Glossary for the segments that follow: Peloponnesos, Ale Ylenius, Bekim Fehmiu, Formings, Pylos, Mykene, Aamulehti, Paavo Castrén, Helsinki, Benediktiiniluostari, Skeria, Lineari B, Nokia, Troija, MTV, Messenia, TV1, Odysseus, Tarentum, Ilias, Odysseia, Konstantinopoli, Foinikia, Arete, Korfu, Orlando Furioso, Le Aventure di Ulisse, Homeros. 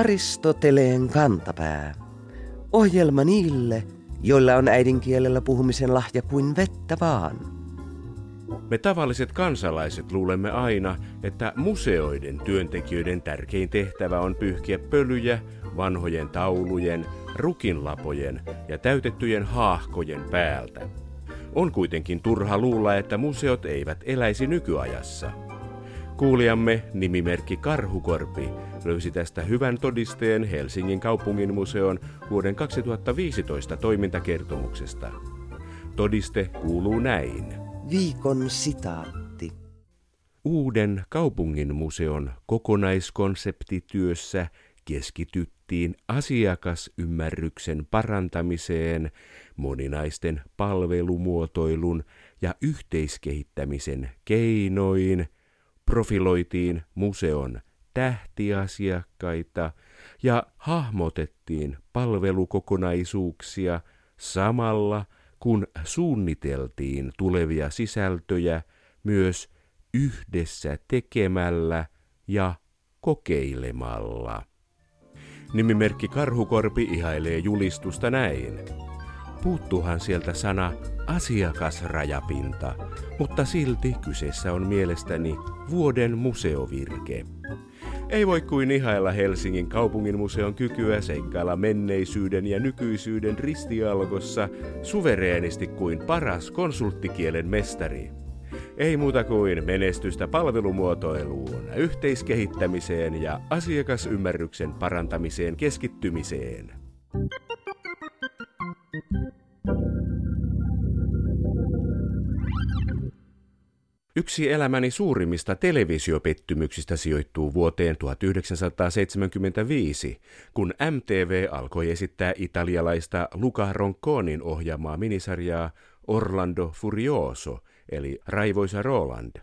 Aristoteleen kantapää. Ohjelma niille, joilla on äidinkielellä puhumisen lahja kuin vettä vaan. Me tavalliset kansalaiset luulemme aina, että museoiden työntekijöiden tärkein tehtävä on pyyhkiä pölyjä vanhojen taulujen, rukinlapojen ja täytettyjen haahkojen päältä. On kuitenkin turha luulla, että museot eivät eläisi nykyajassa. Kuulijamme nimimerkki Karhukorpi löysi tästä hyvän todisteen Helsingin kaupungin museon vuoden 2015 toimintakertomuksesta. Todiste kuuluu näin. Viikon sitaatti. Uuden kaupungin museon kokonaiskonseptityössä keskityttiin asiakasymmärryksen parantamiseen, moninaisten palvelumuotoilun ja yhteiskehittämisen keinoin, profiloitiin museon tähtiasiakkaita ja hahmotettiin palvelukokonaisuuksia samalla, kun suunniteltiin tulevia sisältöjä myös yhdessä tekemällä ja kokeilemalla. Nimimerkki Karhukorpi ihailee julistusta näin. Puuttuuhan sieltä sana asiakasrajapinta, mutta silti kyseessä on mielestäni vuoden museovirke. Ei voi kuin ihailla Helsingin kaupungin museon kykyä seikkailla menneisyyden ja nykyisyyden ristialkossa suvereenisti kuin paras konsulttikielen mestari. Ei muuta kuin menestystä palvelumuotoiluun, yhteiskehittämiseen ja asiakasymmärryksen parantamiseen keskittymiseen. Yksi elämäni suurimmista televisiopettymyksistä sijoittuu vuoteen 1975, kun MTV alkoi esittää italialaista Luca Ronconin ohjaamaa minisarjaa Orlando Furioso, eli Raivoisa Roland.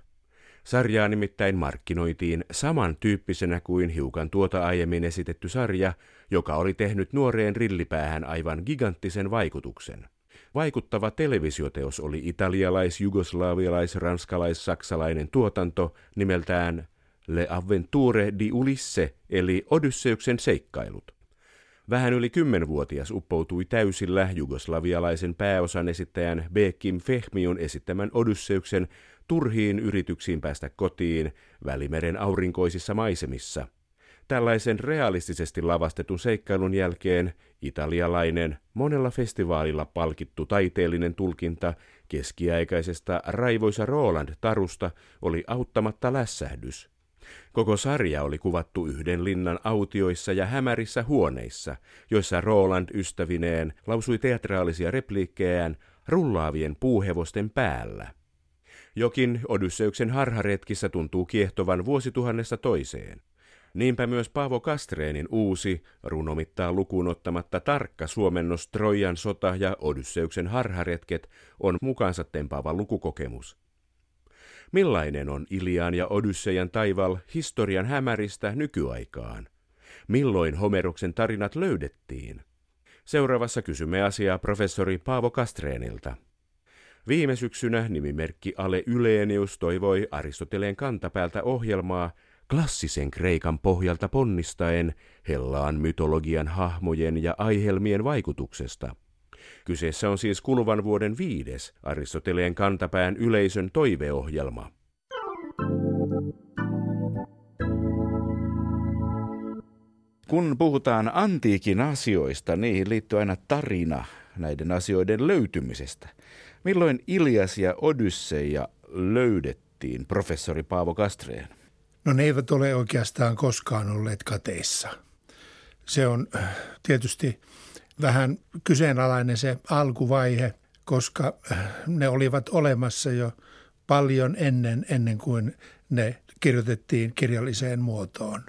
Sarjaa nimittäin markkinoitiin samantyyppisenä kuin hiukan tuota aiemmin esitetty sarja, joka oli tehnyt nuoreen rillipäähän aivan giganttisen vaikutuksen. Vaikuttava televisioteos oli italialais-, jugoslaavialais-, ranskalais-, saksalainen tuotanto nimeltään Le Aventure di Ulisse, eli Odysseuksen seikkailut. Vähän yli 10-vuotias uppoutui täysillä jugoslavialaisen pääosan esittäjän Bekim Fehmiun esittämän Odysseuksen turhiin yrityksiin päästä kotiin Välimeren aurinkoisissa maisemissa. Tällaisen realistisesti lavastetun seikkailun jälkeen italialainen, monella festivaalilla palkittu taiteellinen tulkinta keskiaikaisesta Raivoisa Roland-tarusta oli auttamatta lässähdys. Koko sarja oli kuvattu yhden linnan autioissa ja hämärissä huoneissa, joissa Roland ystävineen lausui teatraalisia repliikkejään rullaavien puuhevosten päällä. Jokin Odysseuksen harharetkissä tuntuu kiehtovan vuosituhannesta toiseen. Niinpä myös Paavo Castrénin uusi, runomittaa lukuun ottamatta tarkka suomennos Trojan sota ja Odysseuksen harharetket on mukaansa tempaava lukukokemus. Millainen on Ilian ja Odysseian taival historian hämäristä nykyaikaan? Milloin Homeroksen tarinat löydettiin? Seuraavassa kysymme asiaa professori Paavo Castrénilta. Viime syksynä nimimerkki Ale Ylenius toivoi Aristoteleen kantapäältä ohjelmaa klassisen Kreikan pohjalta ponnistaen Hellaan mytologian hahmojen ja aihelmien vaikutuksesta. Kyseessä on siis kuluvan vuoden 5. Aristoteleen kantapään yleisön toiveohjelma. Kun puhutaan antiikin asioista, niihin liittyy aina tarina näiden asioiden löytymisestä. Milloin Ilias ja Odysseia löydettiin, professori Paavo Castrén? No, ne eivät ole oikeastaan koskaan olleet kateissa. Se on tietysti vähän kyseenalainen se alkuvaihe, koska ne olivat olemassa jo paljon ennen kuin ne kirjoitettiin kirjalliseen muotoon.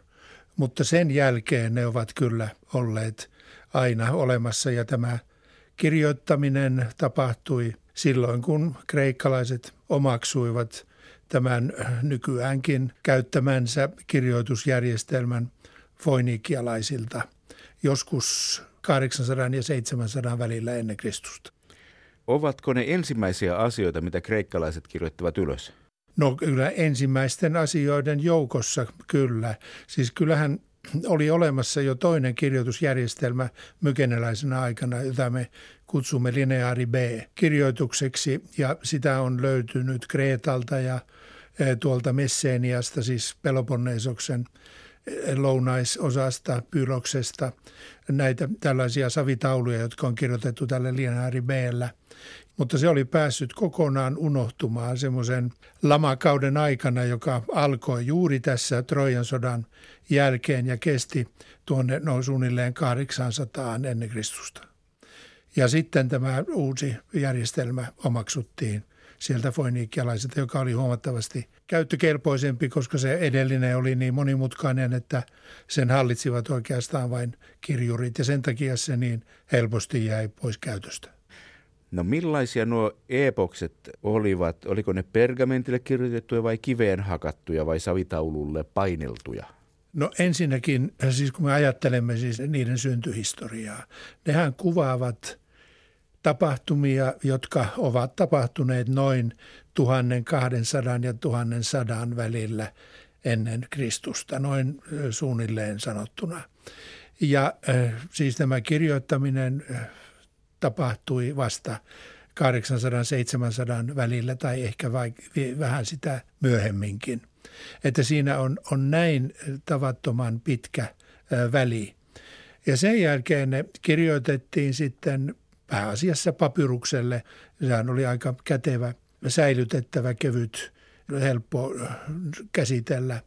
Mutta sen jälkeen ne ovat kyllä olleet aina olemassa, ja tämä kirjoittaminen tapahtui silloin, kun kreikkalaiset omaksuivat tämän nykyäänkin käyttämänsä kirjoitusjärjestelmän foinikialaisilta joskus 800 ja 700 välillä ennen Kristusta. Ovatko ne ensimmäisiä asioita, mitä kreikkalaiset kirjoittivat ylös? No, kyllä ensimmäisten asioiden joukossa, kyllä. Siis kyllähän oli olemassa jo toinen kirjoitusjärjestelmä mykeneläisenä aikana, jota me kutsumme Lineari B kirjoitukseksi, ja sitä on löytynyt Kreetalta ja tuolta Messeniasta, siis Peloponnesoksen lounaisosasta, Pyloksesta, näitä tällaisia savitauluja, jotka on kirjoitettu tälle Lineari B:llä. Mutta se oli päässyt kokonaan unohtumaan semmoisen lamakauden aikana, joka alkoi juuri tässä Troijan sodan jälkeen ja kesti tuonne noin suunnilleen 800 ennen Kristusta. Ja sitten tämä uusi järjestelmä omaksuttiin sieltä foinikialaisilta, joka oli huomattavasti käyttökelpoisempi, koska se edellinen oli niin monimutkainen, että sen hallitsivat oikeastaan vain kirjurit, ja sen takia se niin helposti jäi pois käytöstä. No millaisia nuo epokset olivat? Oliko ne pergamentille kirjoitettuja vai kiveen hakattuja vai savitaululle paineltuja? No ensinnäkin, siis kun me ajattelemme siis niiden syntyhistoriaa, nehän kuvaavat tapahtumia, jotka ovat tapahtuneet noin 1200 ja 1100 välillä ennen Kristusta, noin suunnilleen sanottuna. Ja siis tämä kirjoittaminen tapahtui vasta 800–700 välillä tai ehkä vähän sitä myöhemminkin. Että siinä on näin tavattoman pitkä väli. Ja sen jälkeen ne kirjoitettiin sitten pääasiassa papyrukselle. Sehän oli aika kätevä, säilytettävä, kevyt, helppo käsitellä,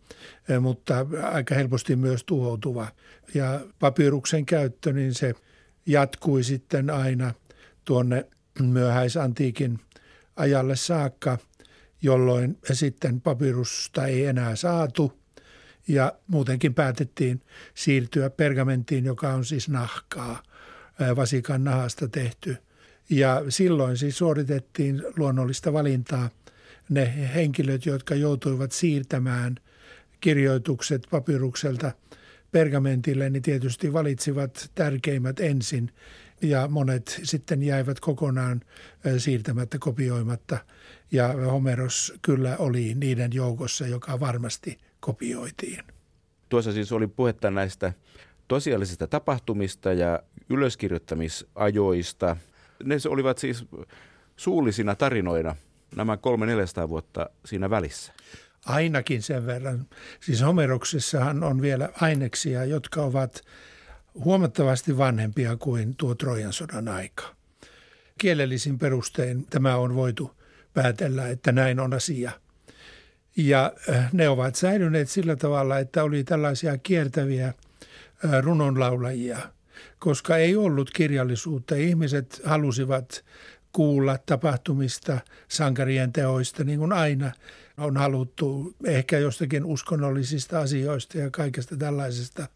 mutta aika helposti myös tuhoutuva. Ja papyruksen käyttö, niin se jatkui sitten aina tuonne myöhäisantiikin ajalle saakka, jolloin sitten papyrusta ei enää saatu ja muutenkin päätettiin siirtyä pergamenttiin, joka on siis nahkaa, vasikan nahasta tehty. Ja silloin siis suoritettiin luonnollista valintaa. Ne henkilöt, jotka joutuivat siirtämään kirjoitukset papyrukselta pergamentille, niin tietysti valitsivat tärkeimmät ensin ja monet sitten jäivät kokonaan siirtämättä, kopioimatta. Ja Homeros kyllä oli niiden joukossa, joka varmasti kopioitiin. Tuossa siis oli puhetta näistä tosiaalisista tapahtumista ja ylöskirjoittamisajoista. Ne olivat siis suullisina tarinoina nämä 300–400 vuotta siinä välissä. Ainakin sen verran. Siis Homeroksessahan on vielä aineksia, jotka ovat huomattavasti vanhempia kuin tuo Trojan sodan aika. Kielellisin perustein tämä on voitu päätellä, että näin on asia. Ja ne ovat säilyneet sillä tavalla, että oli tällaisia kiertäviä runonlaulajia, koska ei ollut kirjallisuutta. Ihmiset halusivat kuulla tapahtumista, sankarien teoista, niin kuin aina on haluttu, ehkä jostakin uskonnollisista asioista ja kaikesta tällaisesta.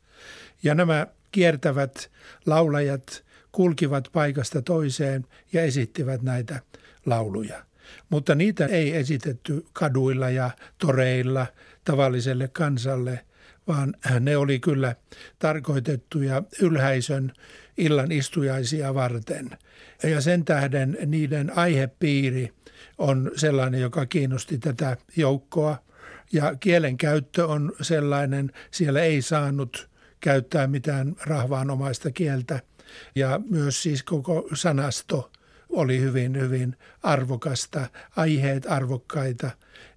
Ja nämä kiertävät laulajat kulkivat paikasta toiseen ja esittivät näitä lauluja. Mutta niitä ei esitetty kaduilla ja toreilla tavalliselle kansalle, vaan ne oli kyllä tarkoitettuja ylhäisön illan istujaisia varten. Ja sen tähden niiden aihepiiri on sellainen, joka kiinnosti tätä joukkoa. Ja kielenkäyttö on sellainen, siellä ei saanut käyttää mitään rahvaanomaista kieltä. Ja myös siis koko sanasto oli hyvin, hyvin arvokasta, aiheet arvokkaita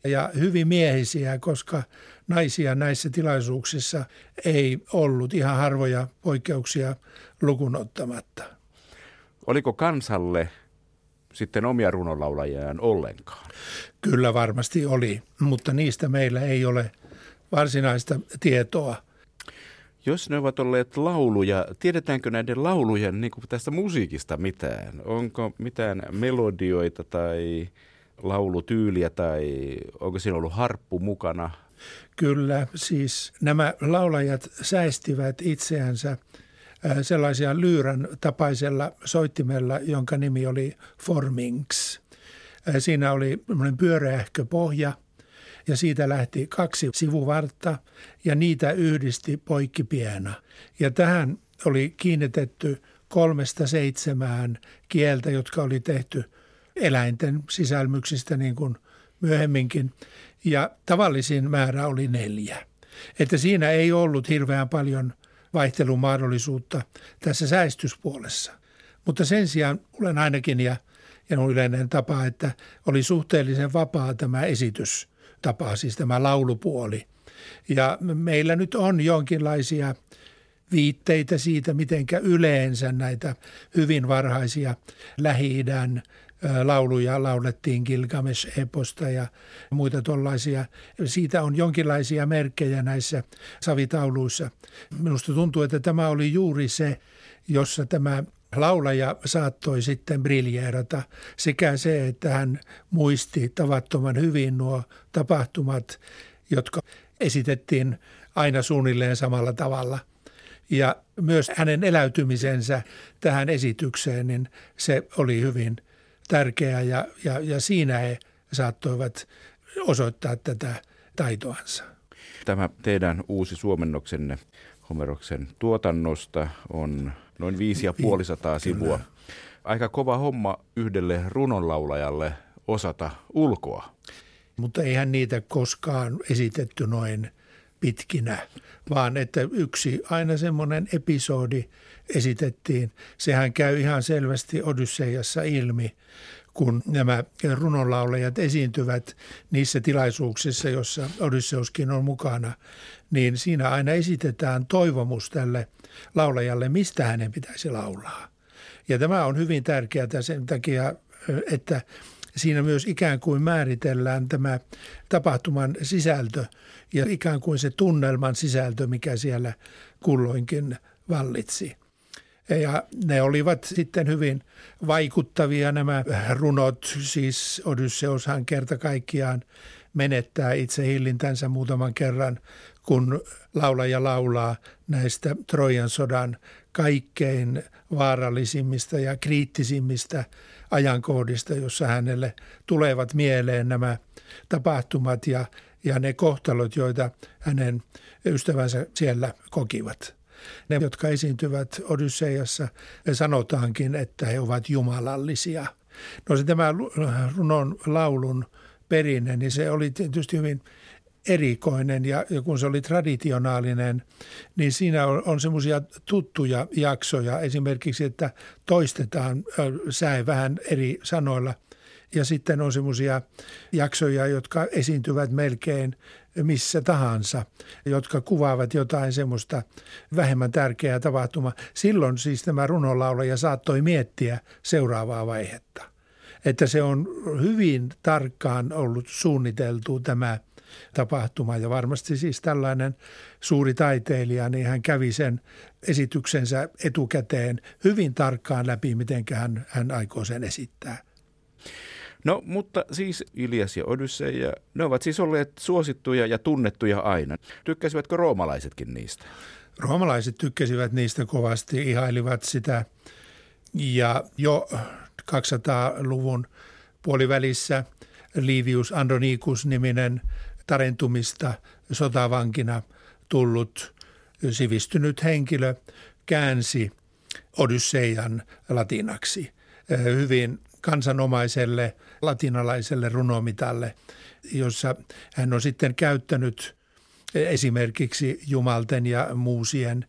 ja hyvin miehisiä, koska naisia näissä tilaisuuksissa ei ollut, ihan harvoja poikkeuksia lukuun ottamatta. Oliko kansalle sitten omia runonlaulajaan ollenkaan? Kyllä varmasti oli, mutta niistä meillä ei ole varsinaista tietoa. Jos ne ovat olleet lauluja, tiedetäänkö näiden laulujen niin kuin tästä musiikista mitään? Onko mitään melodioita tai laulutyyliä tai onko siinä ollut harppu mukana? Kyllä, siis nämä laulajat säestivät itseänsä sellaisia lyyrän tapaisella soittimella, jonka nimi oli Formings. Siinä oli pyöreähkö pohja ja siitä lähti 2 sivuvartta ja niitä yhdisti poikkipiena. Ja tähän oli kiinnitetty 3–7 kieltä, jotka oli tehty eläinten sisälmyksistä niin kuin myöhemminkin. Ja tavallisin määrä oli 4. Että siinä ei ollut hirveän paljon vaihtelumahdollisuutta tässä säistyspuolessa. Mutta sen sijaan olen ainakin, ja on yleinen tapa, että oli suhteellisen vapaa tämä esitystapa, siis tämä laulupuoli. Ja meillä nyt on jonkinlaisia viitteitä siitä, mitenkä yleensä näitä hyvin varhaisia Lähi-idän lauluja laulettiin, Gilgamesh-eposta ja muita tuollaisia. Siitä on jonkinlaisia merkkejä näissä savitauluissa. Minusta tuntuu, että tämä oli juuri se, jossa tämä laulaja saattoi sitten briljeerata, sekä se, että hän muisti tavattoman hyvin nuo tapahtumat, jotka esitettiin aina suunnilleen samalla tavalla. Ja myös hänen eläytymisensä tähän esitykseen, niin se oli hyvin tärkeää ja siinä he saattoivat osoittaa tätä taitoansa. Tämä teidän uusi suomennoksenne Homeroksen tuotannosta on noin 550 sivua. Aika kova homma yhdelle runonlaulajalle osata ulkoa. Mutta eihän niitä koskaan esitetty noin pitkinä, vaan että yksi aina semmoinen episodi esitettiin. Sehän käy ihan selvästi Odysseiassa ilmi, kun nämä runonlaulajat esiintyvät niissä tilaisuuksissa, jossa Odysseuskin on mukana, niin siinä aina esitetään toivomus tälle laulajalle, mistä hänen pitäisi laulaa. Ja tämä on hyvin tärkeää sen takia, että siinä myös ikään kuin määritellään tämä tapahtuman sisältö ja ikään kuin se tunnelman sisältö, mikä siellä kulloinkin vallitsi. Ja ne olivat sitten hyvin vaikuttavia nämä runot, siis Odysseushan kerta kaikkiaan menettää itse hillintänsä muutaman kerran, kun laulaja laulaa näistä Trojan sodan kaikkein vaarallisimmista ja kriittisimmistä ajankohdista, jossa hänelle tulevat mieleen nämä tapahtumat ja ne kohtalot, joita hänen ystävänsä siellä kokivat. Ne, jotka esiintyvät Odysseiassa, sanotaankin, että he ovat jumalallisia. No se tämä runon laulun perinne, niin se oli tietysti hyvin erikoinen ja kun se oli traditionaalinen, niin siinä on semmoisia tuttuja jaksoja. Esimerkiksi, että toistetaan säe vähän eri sanoilla ja sitten on semmoisia jaksoja, jotka esiintyvät melkein missä tahansa, jotka kuvaavat jotain semmoista vähemmän tärkeää tapahtumaa. Silloin siis tämä runonlaulaja saattoi miettiä seuraavaa vaihetta. Että se on hyvin tarkkaan ollut suunniteltu tämä tapahtuma ja varmasti siis tällainen suuri taiteilija, niin hän kävi sen esityksensä etukäteen hyvin tarkkaan läpi, miten hän aikoo sen esittää. No, mutta siis Ilias ja Odysseia, ne ovat siis olleet suosittuja ja tunnettuja aina. Tykkäsivätkö roomalaisetkin niistä? Roomalaiset tykkäsivät niistä kovasti, ihailivat sitä ja jo 200-luvun puolivälissä Livius Andronicus-niminen Tarentumista sotavankina tullut sivistynyt henkilö käänsi Odysseian latinaksi hyvin kansanomaiselle latinalaiselle runomitalle, jossa hän on sitten käyttänyt esimerkiksi jumalten ja muusien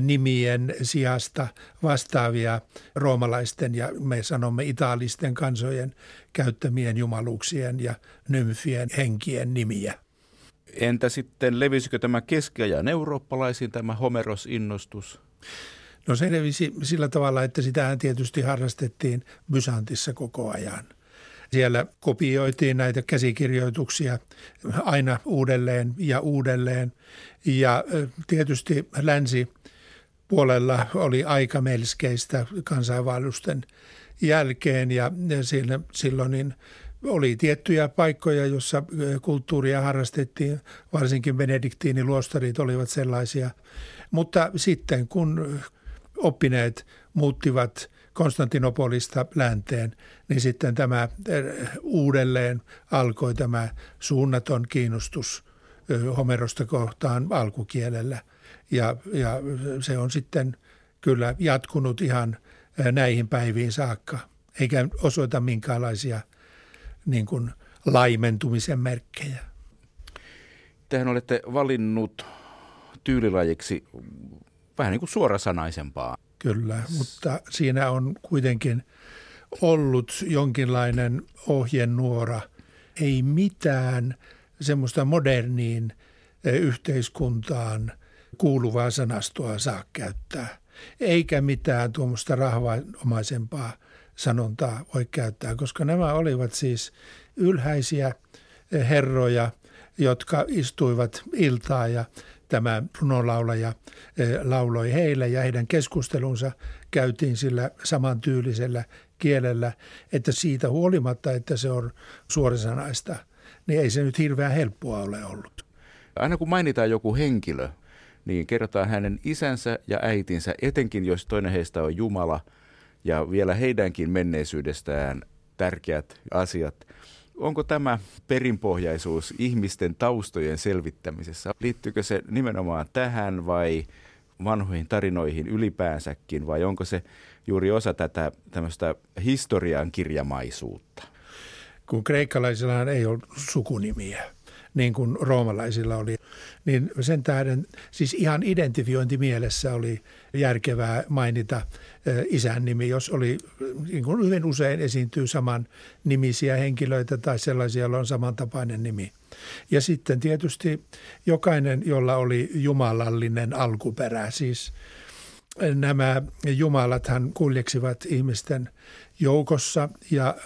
nimien sijasta vastaavia roomalaisten ja me sanomme itaalisten kansojen käyttämien jumaluksien ja nymfien henkien nimiä. Entä sitten levisikö tämä keskiajan eurooppalaisiin tämä Homeros-innostus? No se levisi sillä tavalla, että sitähän tietysti harrastettiin Bysantissa koko ajan. Siellä kopioitiin näitä käsikirjoituksia aina uudelleen ja uudelleen ja tietysti länsipuolella oli aika melskeistä kansainvaellusten jälkeen ja silloin niin oli tiettyjä paikkoja, jossa kulttuuria harrastettiin, varsinkin benediktiiniluostarit olivat sellaisia, mutta sitten kun oppineet muuttivat Konstantinopolista länteen, niin sitten tämä uudelleen alkoi tämä suunnaton kiinnostus Homerosta kohtaan alkukielellä. Ja se on sitten kyllä jatkunut ihan näihin päiviin saakka, eikä osoita minkäänlaisia niin kuin laimentumisen merkkejä. tehän olette valinnut tyylilajiksi vähän niin kuin suorasanaisempaa. Kyllä, mutta siinä on kuitenkin ollut jonkinlainen ohjenuora. Ei mitään semmoista moderniin yhteiskuntaan kuuluvaa sanastoa saa käyttää, eikä mitään tuommoista rahvaanomaisempaa sanontaa voi käyttää, koska nämä olivat siis ylhäisiä herroja, jotka istuivat iltaa ja tämä runonlaulaja lauloi heille ja heidän keskustelunsa käytiin sillä samantyylisellä kielellä, että siitä huolimatta, että se on suorasanaista, niin ei se nyt hirveän helppoa ole ollut. Aina kun mainitaan joku henkilö, niin kerrotaan hänen isänsä ja äitinsä, etenkin jos toinen heistä on Jumala ja vielä heidänkin menneisyydestään tärkeät asiat. Onko tämä perinpohjaisuus ihmisten taustojen selvittämisessä? Liittyykö se nimenomaan tähän vai vanhoihin tarinoihin ylipäänsäkin vai onko se juuri osa tätä tämmöistä historian kirjamaisuutta? Kun kreikkalaisillahan ei ole sukunimiä, niin kuin roomalaisilla oli, niin sen tähden siis ihan identifiointi mielessä oli järkevää mainita isän nimi, jos oli, niin kuin hyvin usein esiintyy saman nimisiä henkilöitä tai sellaisia, joilla on samantapainen nimi. Ja sitten tietysti jokainen, jolla oli jumalallinen alkuperä, siis nämä jumalathan kuljeksivat ihmisten joukossa ja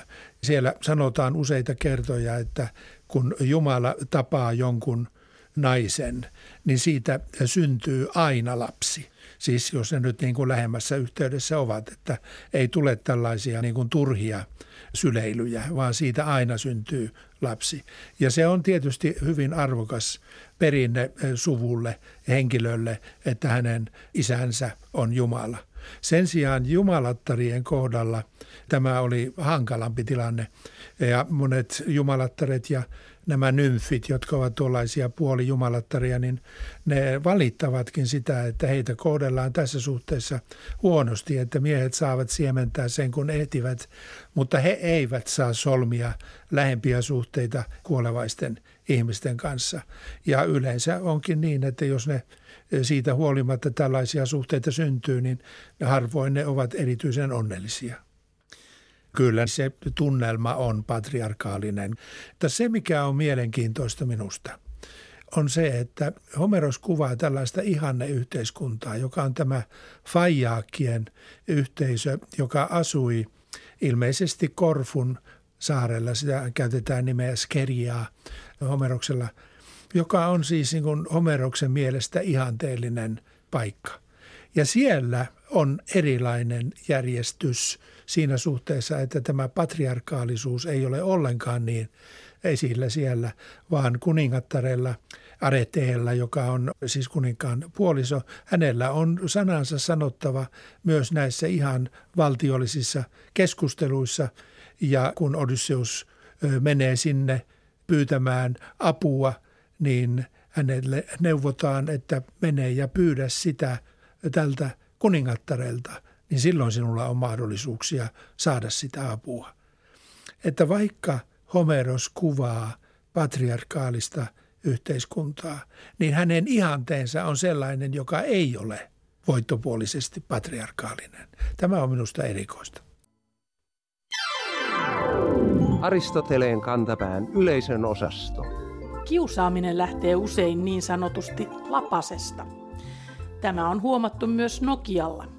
siellä sanotaan useita kertoja, että kun Jumala tapaa jonkun naisen, niin siitä syntyy aina lapsi. Siis jos ne nyt niin kuin lähemmässä yhteydessä ovat, että ei tule tällaisia niin kuin turhia syleilyjä, vaan siitä aina syntyy lapsi. Ja se on tietysti hyvin arvokas perinne suvulle, henkilölle, että hänen isänsä on Jumala. Sen sijaan jumalattarien kohdalla tämä oli hankalampi tilanne ja monet jumalattaret ja nämä nymfit, jotka ovat tuollaisia puolijumalattaria, niin ne valittavatkin sitä, että heitä kohdellaan tässä suhteessa huonosti, että miehet saavat siementää sen, kun ehtivät, mutta he eivät saa solmia lähempiä suhteita kuolevaisten ihmisten kanssa. Ja yleensä onkin niin, että jos ne siitä huolimatta tällaisia suhteita syntyy, niin harvoin ne ovat erityisen onnellisia. Kyllä se tunnelma on patriarkaalinen. Mutta se, mikä on mielenkiintoista minusta, on se, että Homeros kuvaa tällaista ihanneyhteiskuntaa, joka on tämä faijaakkien yhteisö, joka asui ilmeisesti Korfun saarella. Sitä käytetään nimeä Skeriaa Homeroksella, joka on siis niin kuin Homeroksen mielestä ihanteellinen paikka. Ja siellä on erilainen järjestys siinä suhteessa, että tämä patriarkaalisuus ei ole ollenkaan niin esillä siellä, vaan kuningattarella Areteella, joka on siis kuninkaan puoliso, hänellä on sanansa sanottava myös näissä ihan valtiollisissa keskusteluissa. Ja kun Odysseus menee sinne pyytämään apua, niin hänelle neuvotaan, että mene ja pyydä sitä tältä kuningattarelta, niin silloin sinulla on mahdollisuuksia saada sitä apua. Että vaikka Homeros kuvaa patriarkaalista yhteiskuntaa, niin hänen ihanteensa on sellainen, joka ei ole voittopuolisesti patriarkaalinen. Tämä on minusta erikoista. Aristoteleen kantapään yleisön osasto. Kiusaaminen lähtee usein niin sanotusti lapasesta. Tämä on huomattu myös Nokialla.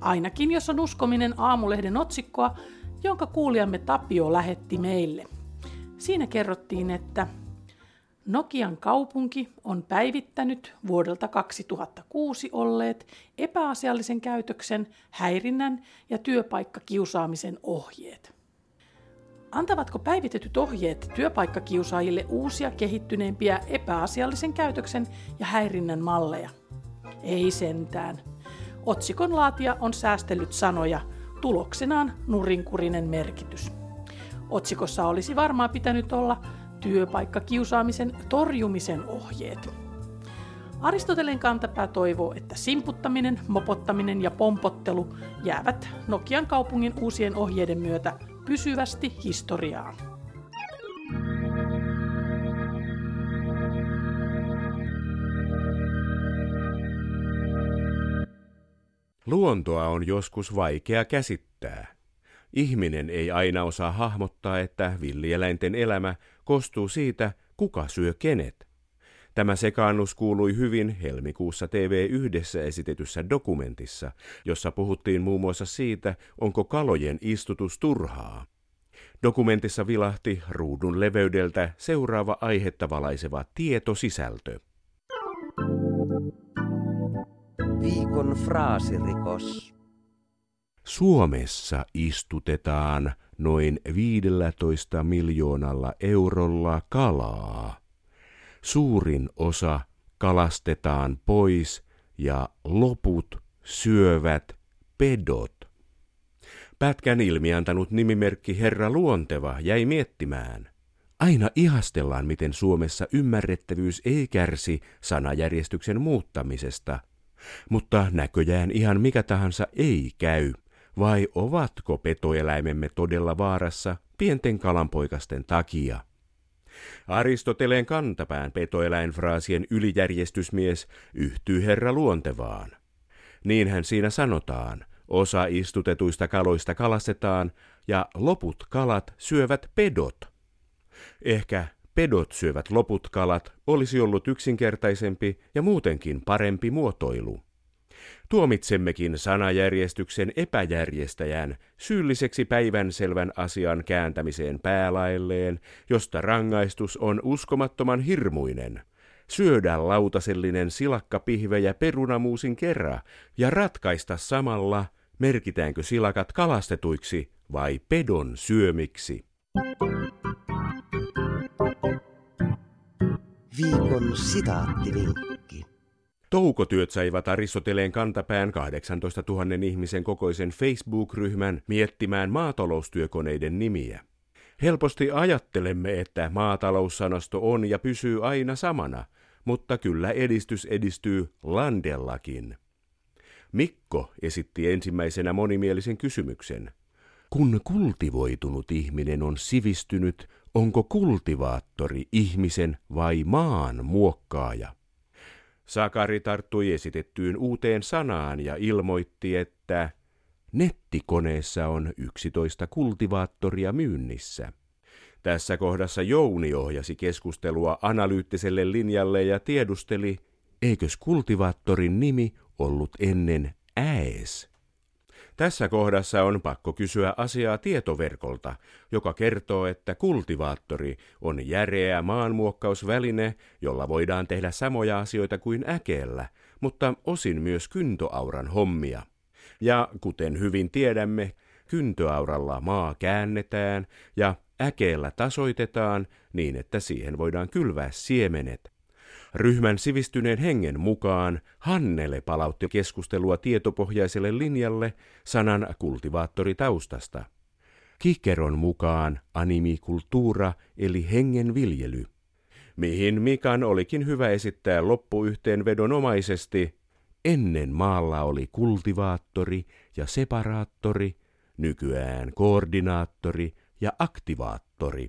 Ainakin jos on uskominen Aamulehden otsikkoa, jonka kuulijamme Tapio lähetti meille. Siinä kerrottiin, että Nokian kaupunki on päivittänyt vuodelta 2006 olleet epäasiallisen käytöksen, häirinnän ja työpaikkakiusaamisen ohjeet. Antavatko päivitetyt ohjeet työpaikkakiusaajille uusia kehittyneempiä epäasiallisen käytöksen ja häirinnän malleja? Ei sentään. Otsikon laatija on säästellyt sanoja, tuloksenaan nurinkurinen merkitys. Otsikossa olisi varmaan pitänyt olla työpaikkakiusaamisen torjumisen ohjeet. Aristoteleen kantapää toivoo, että simputtaminen, mopottaminen ja pompottelu jäävät Nokian kaupungin uusien ohjeiden myötä pysyvästi historiaan. Luontoa on joskus vaikea käsittää. Ihminen ei aina osaa hahmottaa, että villieläinten elämä koostuu siitä, kuka syö kenet. Tämä sekaannus kuului hyvin helmikuussa TV1 esitetyssä dokumentissa, jossa puhuttiin muun muassa siitä, onko kalojen istutus turhaa. Dokumentissa vilahti ruudun leveydeltä seuraava aihetta valaiseva tietosisältö. Viikon fraasirikos. Suomessa istutetaan noin 15 miljoonalla eurolla kalaa. Suurin osa kalastetaan pois ja loput syövät pedot. Pätkän ilmiantanut nimimerkki Herra Luonteva jäi miettimään. Aina ihastellaan, miten Suomessa ymmärrettävyys ei kärsi sanajärjestyksen muuttamisesta. Mutta näköjään ihan mikä tahansa ei käy. Vai ovatko petoeläimemme todella vaarassa pienten kalanpoikasten takia? Aristoteleen kantapään petoeläinfraasien ylijärjestysmies yhtyy Herra Luontevaan. Niinhän siinä sanotaan, osa istutetuista kaloista kalastetaan ja loput kalat syövät pedot. Ehkä pedot syövät loput kalat olisi ollut yksinkertaisempi ja muutenkin parempi muotoilu. Tuomitsemmekin sanajärjestyksen epäjärjestäjän syylliseksi päivänselvän asian kääntämiseen päälaelleen, josta rangaistus on uskomattoman hirmuinen. Syödä lautasellinen silakkapihvejä perunamuusin kerran ja ratkaista samalla, merkitäänkö silakat kalastetuiksi vai pedon syömiksi. Viikon sitaattivinkki. Toukotyöt saivat Aristoteleen kantapään 18 000 ihmisen kokoisen Facebook-ryhmän miettimään maataloustyökoneiden nimiä. Helposti ajattelemme, että maataloussanasto on ja pysyy aina samana, mutta kyllä edistys edistyy landellakin. Mikko esitti ensimmäisenä monimielisen kysymyksen. Kun kultivoitunut ihminen on sivistynyt, onko kultivaattori ihmisen vai maan muokkaaja? Sakari tarttui esitettyyn uuteen sanaan ja ilmoitti, että nettikoneessa on 11 kultivaattoria myynnissä. Tässä kohdassa Jouni ohjasi keskustelua analyyttiselle linjalle ja tiedusteli, eikös kultivaattorin nimi ollut ennen äes? Tässä kohdassa on pakko kysyä asiaa tietoverkolta, joka kertoo, että kultivaattori on järeä maanmuokkausväline, jolla voidaan tehdä samoja asioita kuin äkeellä, mutta osin myös kyntöauran hommia. Ja kuten hyvin tiedämme, kyntöauralla maa käännetään ja äkeellä tasoitetaan niin, että siihen voidaan kylvää siemenet. Ryhmän sivistyneen hengen mukaan Hannele palautti keskustelua tietopohjaiselle linjalle sanan kultivaattori taustasta. Kikeron mukaan animikulttuura eli hengen viljely, mihin Mikan olikin hyvä esittää loppuyhteenvedonomaisesti: ennen maalla oli kultivaattori ja separaattori, nykyään koordinaattori ja aktivaattori.